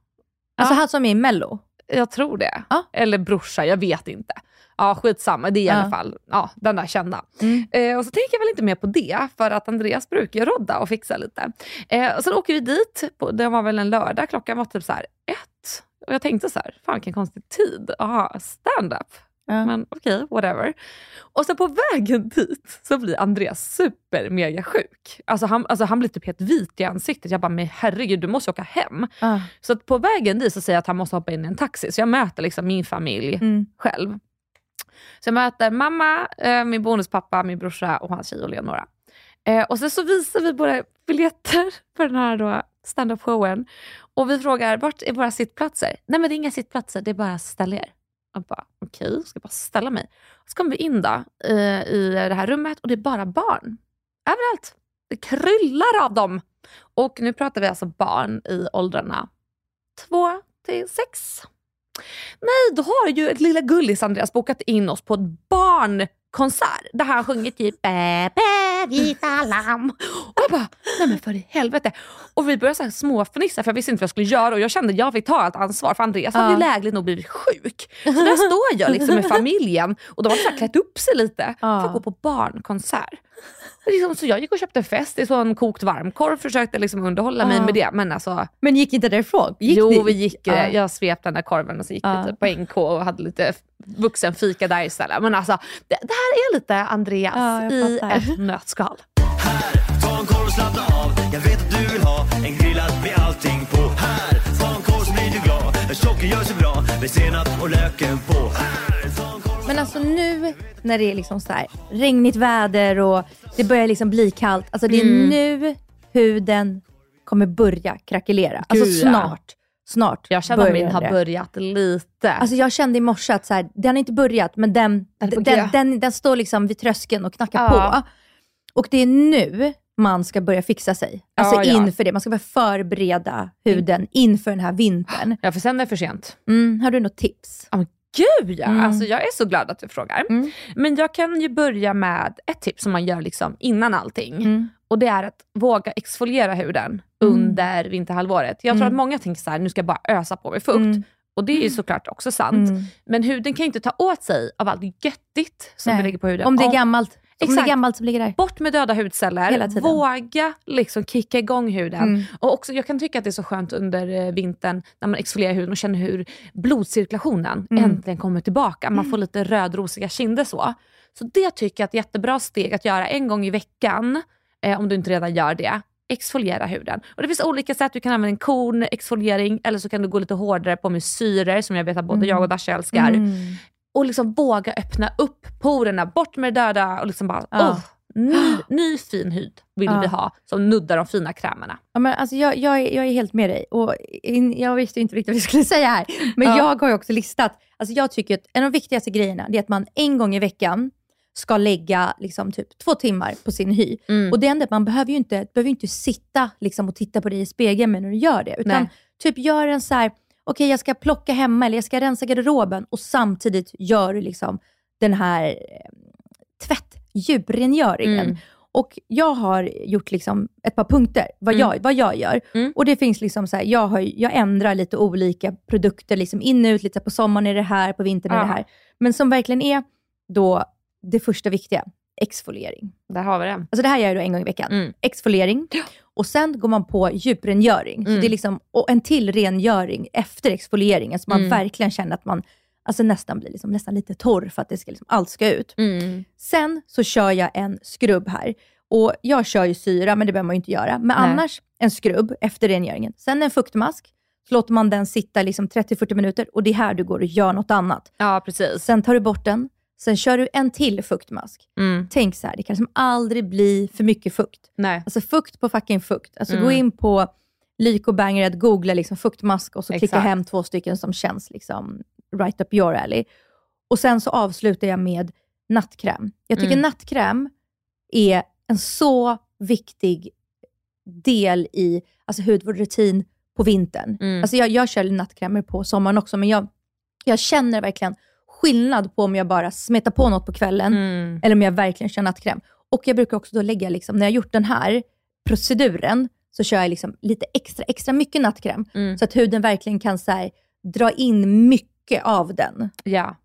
Alltså ja. Han som är i Mello. Jag tror det. Ja. Eller brorsa, jag vet inte. Ja, skitsamma. Det är i ja. alla fall ja, den där kända. Mm. Eh, och så tänker jag väl inte mer på det. För att Andreas brukar rodda och fixa lite. Eh, och sen åker vi dit. Det var väl en lördag. Klockan var typ så här ett. Och jag tänkte så här, fan vilken konstig tid. Aha, stand-up. Mm. Men okej, okay, whatever. Och sen på vägen dit så blir Andreas super mega sjuk. Alltså han, alltså han blir typ helt vit i ansiktet. Jag bara, men herregud, du måste åka hem. Mm. Så att på vägen dit så säger jag att han måste hoppa in i en taxi. Så jag möter liksom min familj mm. själv. Så jag möter mamma, min bonuspappa, min brorsa och hans tjej och Leonora. Och sen så visar vi våra biljetter för den här då stand-up-showen. Och vi frågar, vart är våra sittplatser? Nej men det är inga sittplatser, det är bara ställer. Jag bara, okej, okay, ska bara ställa mig. Så kommer vi in då i, i det här rummet och det är bara barn. Överallt. Det kryllar av dem. Och nu pratar vi alltså barn i åldrarna två till sex. Nej, då har ju ett lilla gullis Andreas bokat in oss på ett barnkonsert. Där han sjungit typ Bebe vita lamm. Och jag bara, nej men för i helvete. Och vi började så här småfnissa för jag visste inte vad jag skulle göra. Och jag kände att jag fick ta allt ansvar för Andreas. Han hade ju lägligt nog blivit sjuk. Så där står jag liksom med familjen. Och de har så här klätt upp sig lite för att gå på barnkonsert. Så jag gick och köpte en fest i sån kokt varmkorv. Försökte liksom underhålla mig ah. med det. Men, alltså, men gick inte därifrån? Gick jo, det? Vi gick, ah. jag svepte den där korven. Och så gick ah. vi på N K och hade lite vuxenfika där istället. Men alltså, det, det här är lite Andreas ah, i ett nötskal. Här, ta en korv och slappna av. Jag vet att du vill ha en grillad med allting på. Här, ta en korv så blir du glad. En tjocken gör sig bra med senap och löken på. Här, ta en korv. Men alltså nu när det är liksom så här regnigt väder och det börjar liksom bli kallt. Alltså det är mm. nu huden kommer börja krackelera. Alltså Gud, snart, snart. Jag känner att min har börjat lite. Alltså jag kände i morse att så här, den har inte börjat men den, den, den, den, den står liksom vid tröskeln och knackar ja. på. Och det är nu man ska börja fixa sig. Alltså ja, ja. inför det. Man ska börja förbereda huden inför den här vintern. Ja, för sen är det för sent. Mm, har du något tips? Ja, men Gud, ja. mm. alltså jag är så glad att du frågar. Mm. Men jag kan ju börja med ett tips som man gör liksom innan allting. Mm. Och det är att våga exfoliera huden mm. under vinterhalvåret. Jag mm. tror att många tänker så här, nu ska jag bara ösa på mig fukt. Mm. Och det är ju såklart också sant. Mm. Men huden kan ju inte ta åt sig av allt göttigt som det ligger på huden. Om det är gammalt. Exakt. Om det är gammalt så ligger det där. Bort med döda hudceller. Våga liksom kicka igång huden. Mm. Och också, jag kan tycka att det är så skönt under vintern när man exfolierar huden och känner hur blodcirkulationen mm. äntligen kommer tillbaka. Man mm. får lite rödrosiga kinder så. Så det tycker jag är ett jättebra steg att göra en gång i veckan. Eh, om du inte redan gör det. Exfoliera huden. Och det finns olika sätt. Du kan använda en korn, exfoliering. Eller så kan du gå lite hårdare på med syror som jag vet att både mm. jag och Dasha älskar. Mm. Och liksom våga öppna upp porerna. Bort med det döda. Och liksom bara, ja. oh, ny, ny fin hud vill ja. vi ha. Som nuddar de fina krämerna. Ja, men alltså jag, jag, är, jag är helt med dig. Och in, jag visste inte riktigt vad jag skulle säga här. Men ja. jag har ju också listat. Alltså jag tycker att en av de viktigaste grejerna är att man en gång i veckan ska lägga liksom typ två timmar på sin hy. Mm. Och det enda, man behöver ju inte, behöver inte sitta liksom och titta på dig i spegeln men när du gör det. Utan Nej. typ gör en så här... Okej, jag ska plocka hemma eller jag ska rensa garderoben och samtidigt gör liksom den här eh, tvättdjurrengöringen. Mm. Och jag har gjort liksom ett par punkter vad, mm. jag, vad jag gör. Mm. Och det finns liksom så här, jag, har, jag ändrar lite olika produkter liksom in och ut. Lite på sommaren är det här, på vintern är ja. det här. Men som verkligen är då det första viktiga, exfoliering. Där har vi det. Alltså det här gör jag då en gång i veckan. Mm. Exfoliering. Ja. Och sen går man på djuprengöring. Mm. Så det är liksom, och en till rengöring efter exfolieringen. Så man mm. verkligen känner att man alltså nästan blir liksom, nästan lite torr för att det ska liksom, allt ska ut. Mm. Sen så kör jag en skrubb här. Och jag kör ju syra, men det behöver man ju inte göra. Men Nej. annars en skrubb efter rengöringen. Sen en fuktmask. Så låter man den sitta liksom trettio till fyrtio minuter. Och det är här du går och gör något annat. Ja, precis. Sen tar du bort den. Sen kör du en till fuktmask. Mm. Tänk så här, det kan liksom aldrig bli för mycket fukt. Nej. Alltså fukt på fucking fukt. Alltså mm. gå in på Lyko Bangered, googla liksom fuktmask. Och så Exakt. klicka hem två stycken som känns liksom right up your alley. Och sen så avslutar jag med nattkräm. Jag tycker mm. nattkräm är en så viktig del i alltså hudvårdrutin på vintern. Mm. Alltså jag, jag kör nattkrämer på sommaren också. Men jag, jag känner verkligen skillnad på om jag bara smetar på något på kvällen. Mm. Eller om jag verkligen kör nattkräm. Och jag brukar också då lägga liksom, när jag gjort den här proceduren. Så kör jag liksom lite extra, extra mycket nattkräm. Mm. Så att huden verkligen kan så här, dra in mycket av den. Ja.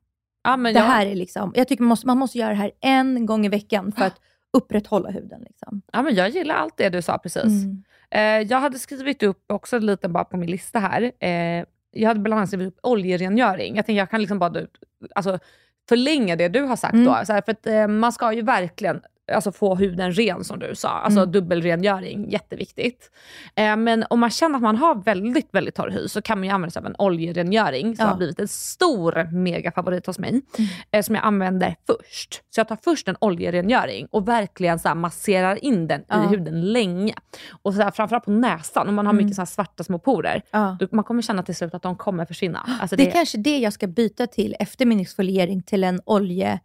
Ja, men det ja. här är liksom, jag tycker man måste, man måste göra det här en gång i veckan. För att upprätthålla huden liksom. Ja, men jag gillar allt det du sa precis. Mm. Eh, jag hade skrivit upp också lite bara på min lista här. Eh, jag hade bland annat skrivit upp oljerengöring. Jag tänkte jag kan liksom bara du, alltså, förlänga det du har sagt mm. då. Så här, för att eh, man ska ju verkligen alltså, få huden ren som du sa. Alltså mm. dubbelrengöring, jätteviktigt. Eh, men om man känner att man har väldigt, väldigt torr hy så kan man ju använda sig av en oljerengöring. Som ja. har blivit en stor megafavorit hos mig. Mm. Eh, som jag använder först. Så jag tar först en oljerengöring och verkligen så här, masserar in den ja. i huden länge. Och så här, framförallt på näsan. Om man har mm. mycket så här svarta små porer. Ja. Då, man kommer känna till slut att de kommer försvinna. Alltså, det är det... kanske det jag ska byta till efter min exfoliering till en olje...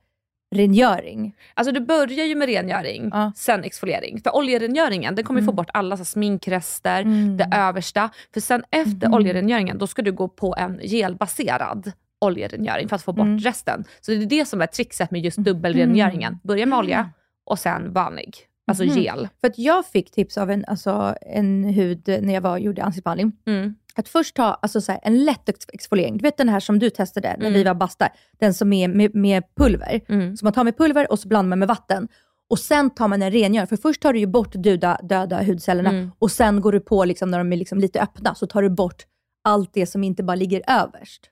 rengöring. Alltså du börjar ju med rengöring, ja. sen exfoliering. För oljerengöringen, den kommer mm. få bort alla så sminkrester, mm. det översta. För sen efter mm. oljerengöringen, då ska du gå på en gelbaserad oljerengöring för att få bort mm. resten. Så det är det som är trickset med just dubbelrengöringen. Börja med olja och sen vanlig. Alltså mm. gel. För att jag fick tips av en, alltså, en hud när jag var, gjorde ansiktsbehandling. Mm. Att först ta alltså, så här, en lätt exfoliering. Du vet den här som du testade när mm. vi var basta. Den som är med, med pulver. Mm. Så man tar med pulver och så blandar man med vatten. Och sen tar man en rengöring. För först tar du ju bort döda, döda hudcellerna. Mm. Och sen går du på liksom, när de är liksom, lite öppna. Så tar du bort allt det som inte bara ligger överst.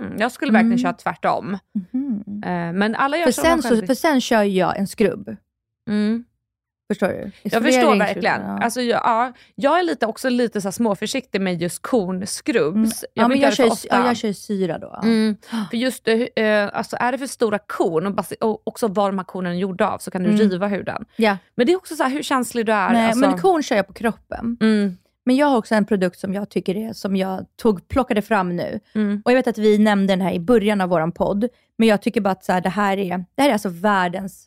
Mm. Jag skulle verkligen mm. köra tvärtom. Mm. Uh, men alla gör för, sen, så, för sen kör jag en skrubb. Mm. Förstår du? Jag förstår verkligen. Ja. Alltså, jag, ja, jag är lite, också lite så här småförsiktig med just kornskrubbs. Mm. Jag ja, men jag kör, ja, jag kör syra då. Mm. För just eh, alltså, är det för stora korn och, bas- och också var de här kornen är gjorda av så kan du mm. riva huden. Ja. Men det är också så här hur känslig du är. Nej, alltså. Men korn kör jag på kroppen. Mm. Men jag har också en produkt som jag tycker är, som jag tog, plockade fram nu. Mm. Och jag vet att vi nämnde den här i början av våran podd. Men jag tycker bara att så här, det, här är, det här är alltså världens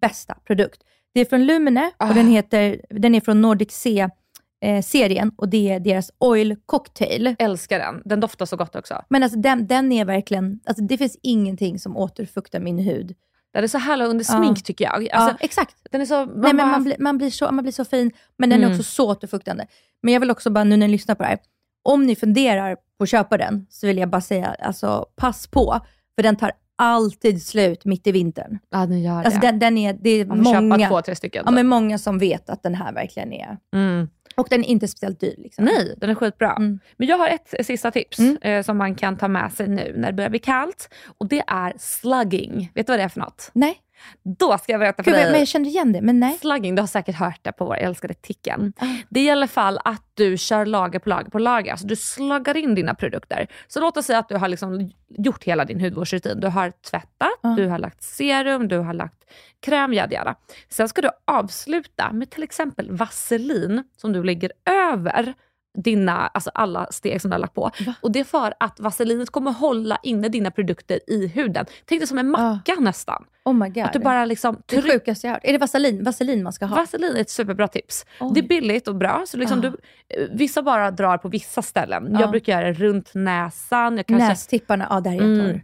bästa produkt. Det är från Lumine och oh. den, heter, den är från Nordic C-serien. Eh, och det är deras Oil Cocktail. Älskar den. Den doftar så gott också. Men alltså den, den är verkligen... Alltså det finns ingenting som återfuktar min hud. Den är så härlig under smink ja. tycker jag. Alltså, ja, exakt. Den är så... Man, Nej, men man, blir, man, blir så, man blir så fin. Men den mm. är också så återfuktande. Men jag vill också bara, nu när ni lyssnar på det här. Om ni funderar på att köpa den så vill jag bara säga, alltså pass på. För den tar alltid slut mitt i vintern. Ja, den gör det. Alltså den, den är, det är många, två, tre stycken, ja, men många som vet att den här verkligen är. Mm. Och den är inte speciellt dyr. Liksom. Nej, den är skitbra. Mm. Men jag har ett sista tips mm. eh, som man kan ta med sig nu när det börjar bli kallt. Och det är slugging. Vet du vad det är för något? Nej. Då ska jag berätta för Gud, dig. Men jag kände igen det, men nej. Slugging, du har säkert hört det på vår älskade Ticken. Mm. Det är i alla fall att du kör lager på lager på lager. Alltså du sluggar in dina produkter. Så låt oss säga att du har liksom gjort hela din hudvårdsrutin. Du har tvättat, mm. du har lagt serum, du har lagt kräm, jada, jada. Sen ska du avsluta med till exempel vaselin som du lägger över dina, alltså alla steg som du har lagt på. Va? Och det är för att vaselinet kommer hålla inne dina produkter i huden. Tänk dig som en macka oh. nästan. Oh my God. Att du bara liksom tryck... Det sjukaste jag hört. Är det vaselin? Vaselin man ska ha? Vaselin är ett superbra tips. Oj. Det är billigt och bra. Så liksom oh. du, vissa bara drar på vissa ställen. Oh. Jag brukar göra det runt näsan. Jag kanske... Nästipparna, ja, där jag tar mm.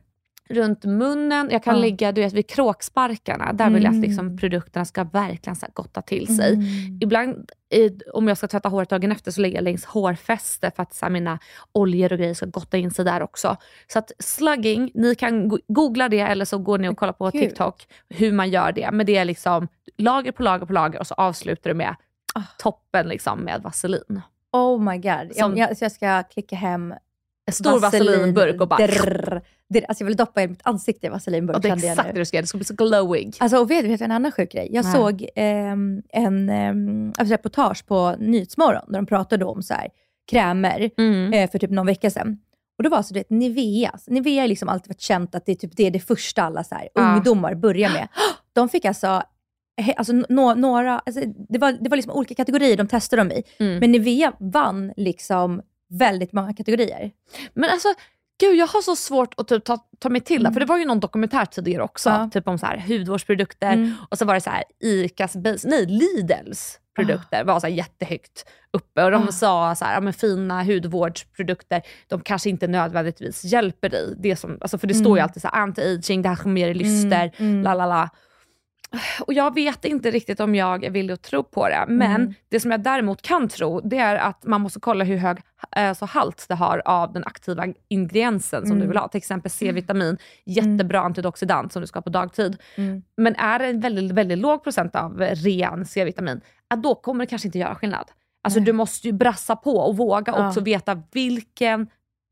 runt munnen. Jag kan mm. lägga, du vet, vid kråksparkarna. Där mm. vill jag att liksom, produkterna ska verkligen så här, gotta till sig. Mm. Ibland, i, om jag ska tvätta håret dagen efter så lägger jag längs hårfäste för att så här, mina oljor och grejer ska gotta in sig där också. Så att slugging, ni kan go- googla det eller så går ni och kollar på Gud. TikTok hur man gör det. Men det är liksom lager på lager på lager och så avslutar du med oh. toppen liksom med vaselin. Oh my God. Som, jag, jag ska klicka hem en stor vaselinburk och bara... Drr, drr. Alltså jag ville doppa i mitt ansikte i vaselinburk. Och det är exakt det du ska göra, det ska bli så glowing. Alltså, och vet du, vet du en annan sjuk grej? Jag mm. såg eh, en eh, reportage på Nyhetsmorgon där de pratade om så här, krämer mm. eh, för typ någon vecka sedan. Och då var så det Nivea. Nivea har liksom alltid varit känt att det är typ det, är det första alla så här, ah. ungdomar börjar med. De fick alltså... Alltså, no, några, alltså, det, var, det var liksom olika kategorier de testade dem i. Mm. Men Nivea vann liksom väldigt många kategorier. Men alltså, gud, jag har så svårt att typ ta, ta mig till det. Mm. För det var ju någon dokumentär tidigare också. Ja. Typ om så här hudvårdsprodukter. Mm. Och så var det så här Icas, nej, Lidls produkter ah. var så här jättehögt uppe. Och de ah. sa så här, ja men fina hudvårdsprodukter, de kanske inte nödvändigtvis hjälper dig. Det som, alltså, för det mm. står ju alltid så här anti-aging, det här kommer mer lyster, mm. la la la. Och jag vet inte riktigt om jag vill tro på det. Men mm. det som jag däremot kan tro, det är att man måste kolla hur hög alltså, halt det har av den aktiva ingrediensen som mm. du vill ha. Till exempel C-vitamin, jättebra antioxidant som du ska ha på dagtid. Mm. Men är det en väldigt, väldigt låg procent av ren C-vitamin, då kommer det kanske inte göra skillnad. Alltså mm. du måste ju brassa på och våga ja. också veta vilken,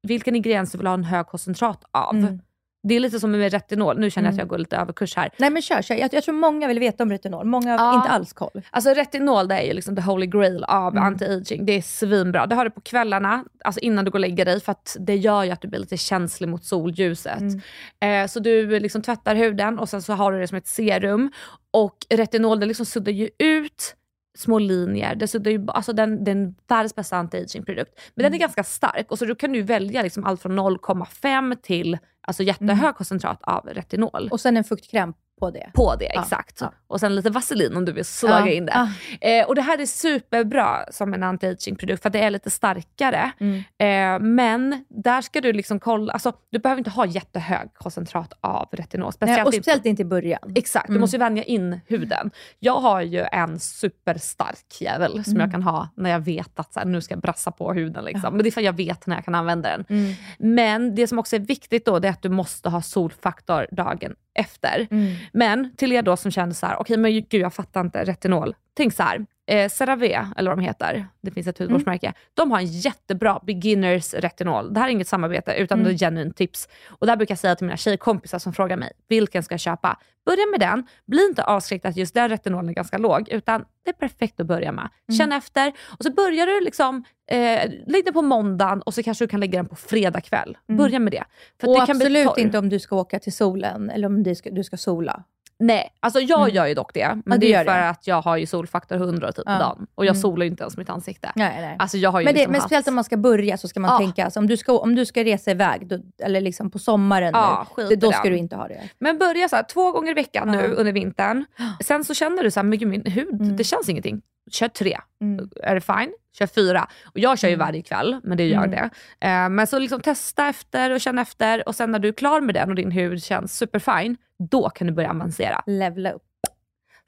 vilken ingrediens du vill ha en hög koncentrat av. Mm. Det är lite som med retinol. Nu känner jag mm. att jag går lite över kurs här. Nej men kör, kör. Jag, jag tror många vill veta om retinol. Många har ja. inte alls koll. Alltså retinol, det är ju liksom the holy grail av mm. anti-aging. Det är svinbra. Det har du på kvällarna. Alltså innan du går och lägger dig. För att det gör ju att du blir lite känslig mot solljuset. Mm. Eh, så du liksom tvättar huden. Och sen så har du det som ett serum. Och retinol, det liksom suddar ju ut små linjer. Det suddar ju, alltså den, den världens bästa anti-aging-produkt. Men mm. den är ganska stark. Och så du kan ju välja liksom allt från noll komma fem till... Alltså jättehög mm. koncentrat av retinol. Och sen en fuktkräm på det. På det, ja, exakt. Ja. Och sen lite vaselin om du vill slaga ja, in det. Ja. Eh, och det här är superbra som en anti-aging-produkt för att det är lite starkare. Mm. Eh, men där ska du liksom kolla, alltså du behöver inte ha jättehög koncentrat av retinol. Speciellt Nej, och speciellt inte i början. Exakt, mm. du måste ju vänja in huden. Jag har ju en superstark jävel som mm. jag kan ha när jag vet att så här, nu ska jag brassa på huden liksom. Ja. Men det är för att jag vet när jag kan använda den. Mm. Men det som också är viktigt då, det är att du måste ha solfaktor dagen efter. Mm. Men till er då som känner så här, okej okay, men gud jag fattar inte retinol. Tänk så här, eh, CeraVe eller vad de heter, det finns ett hudvårdsmärke. Mm. De har en jättebra beginners retinol. Det här är inget samarbete utan mm. det är genuint tips. Och där brukar jag säga till mina tjejkompisar som frågar mig, vilken ska jag köpa? Börja med den, bli inte avskräckt att just den retinolen är ganska låg, utan det är perfekt att börja med. Känn mm. efter och så börjar du liksom eh, lägg den på måndagen och så kanske du kan lägga den på fredag kväll. Mm. Börja med det. För och det kan absolut bli inte om du ska åka till solen eller om du ska, du ska sola. Nej, alltså jag mm. gör ju dock det. Men ja, det är för det. Att jag har ju solfaktor hundra typ ja. på dagen. Och jag mm. solar ju inte ens mitt ansikte. Nej, nej. Alltså jag har ju men, det, liksom men speciellt haft... om man ska börja så ska man ja. tänka alltså, om, du ska, om du ska resa iväg då, eller liksom på sommaren ja, nu, då ska den. Du inte ha det. Men börja så här, två gånger i veckan ja. nu under vintern. Sen så känner du så här, mycket min hud, mm. det känns ingenting. Kör tre, mm. är det fine? Kör fyra, och jag kör ju varje kväll. Men det gör mm. det eh, men så liksom testa efter och känna efter. Och sen när du är klar med den och din hud känns superfine, då kan du börja avancera. Levela upp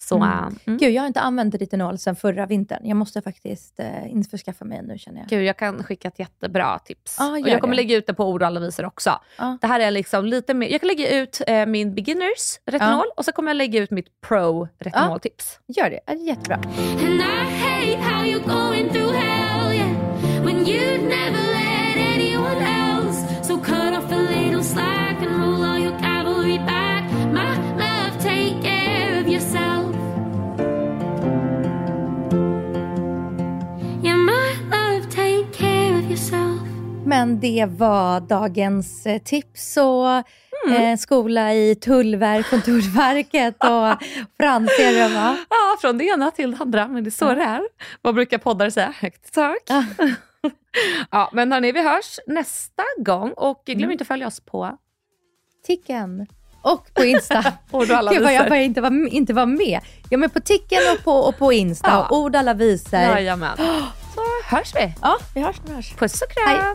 så, mm. Uh, mm. Gud, jag har inte använt retinol sedan förra vintern. Jag måste faktiskt eh, införskaffa mig nu, känner jag. Gud, jag kan skicka ett jättebra tips. ah, Och jag det. kommer lägga ut det på ord och alla visor också. ah. Det här är liksom lite mer. Jag kan lägga ut eh, min beginners retinol ah. och så kommer jag lägga ut mitt pro retinol tips ah. Gör det, det är jättebra. And I hate how you're going through hell, yeah. When you've never let anyone else, so cut off a little slack and roll all your cavalry back. My love, take care of yourself. Men det var dagens tips och mm. eh, skola i tullverk, kontorverket och franser. Va? Ja, från det ena till det andra, men det är så mm. det är. Vad brukar poddar säga? Högt tack. Ja. Ja, men hörni, vi hörs nästa gång och glöm mm. inte att följa oss på Ticken. Och på Insta. Ord och alla visor. Jag bara inte var, inte var med. Ja, men på Ticken och på, och på Insta. Ja. Och ord och alla visor. Jajamän. Så hörs vi. Ja, vi hörs. Vi hörs. Puss och kram. Hej.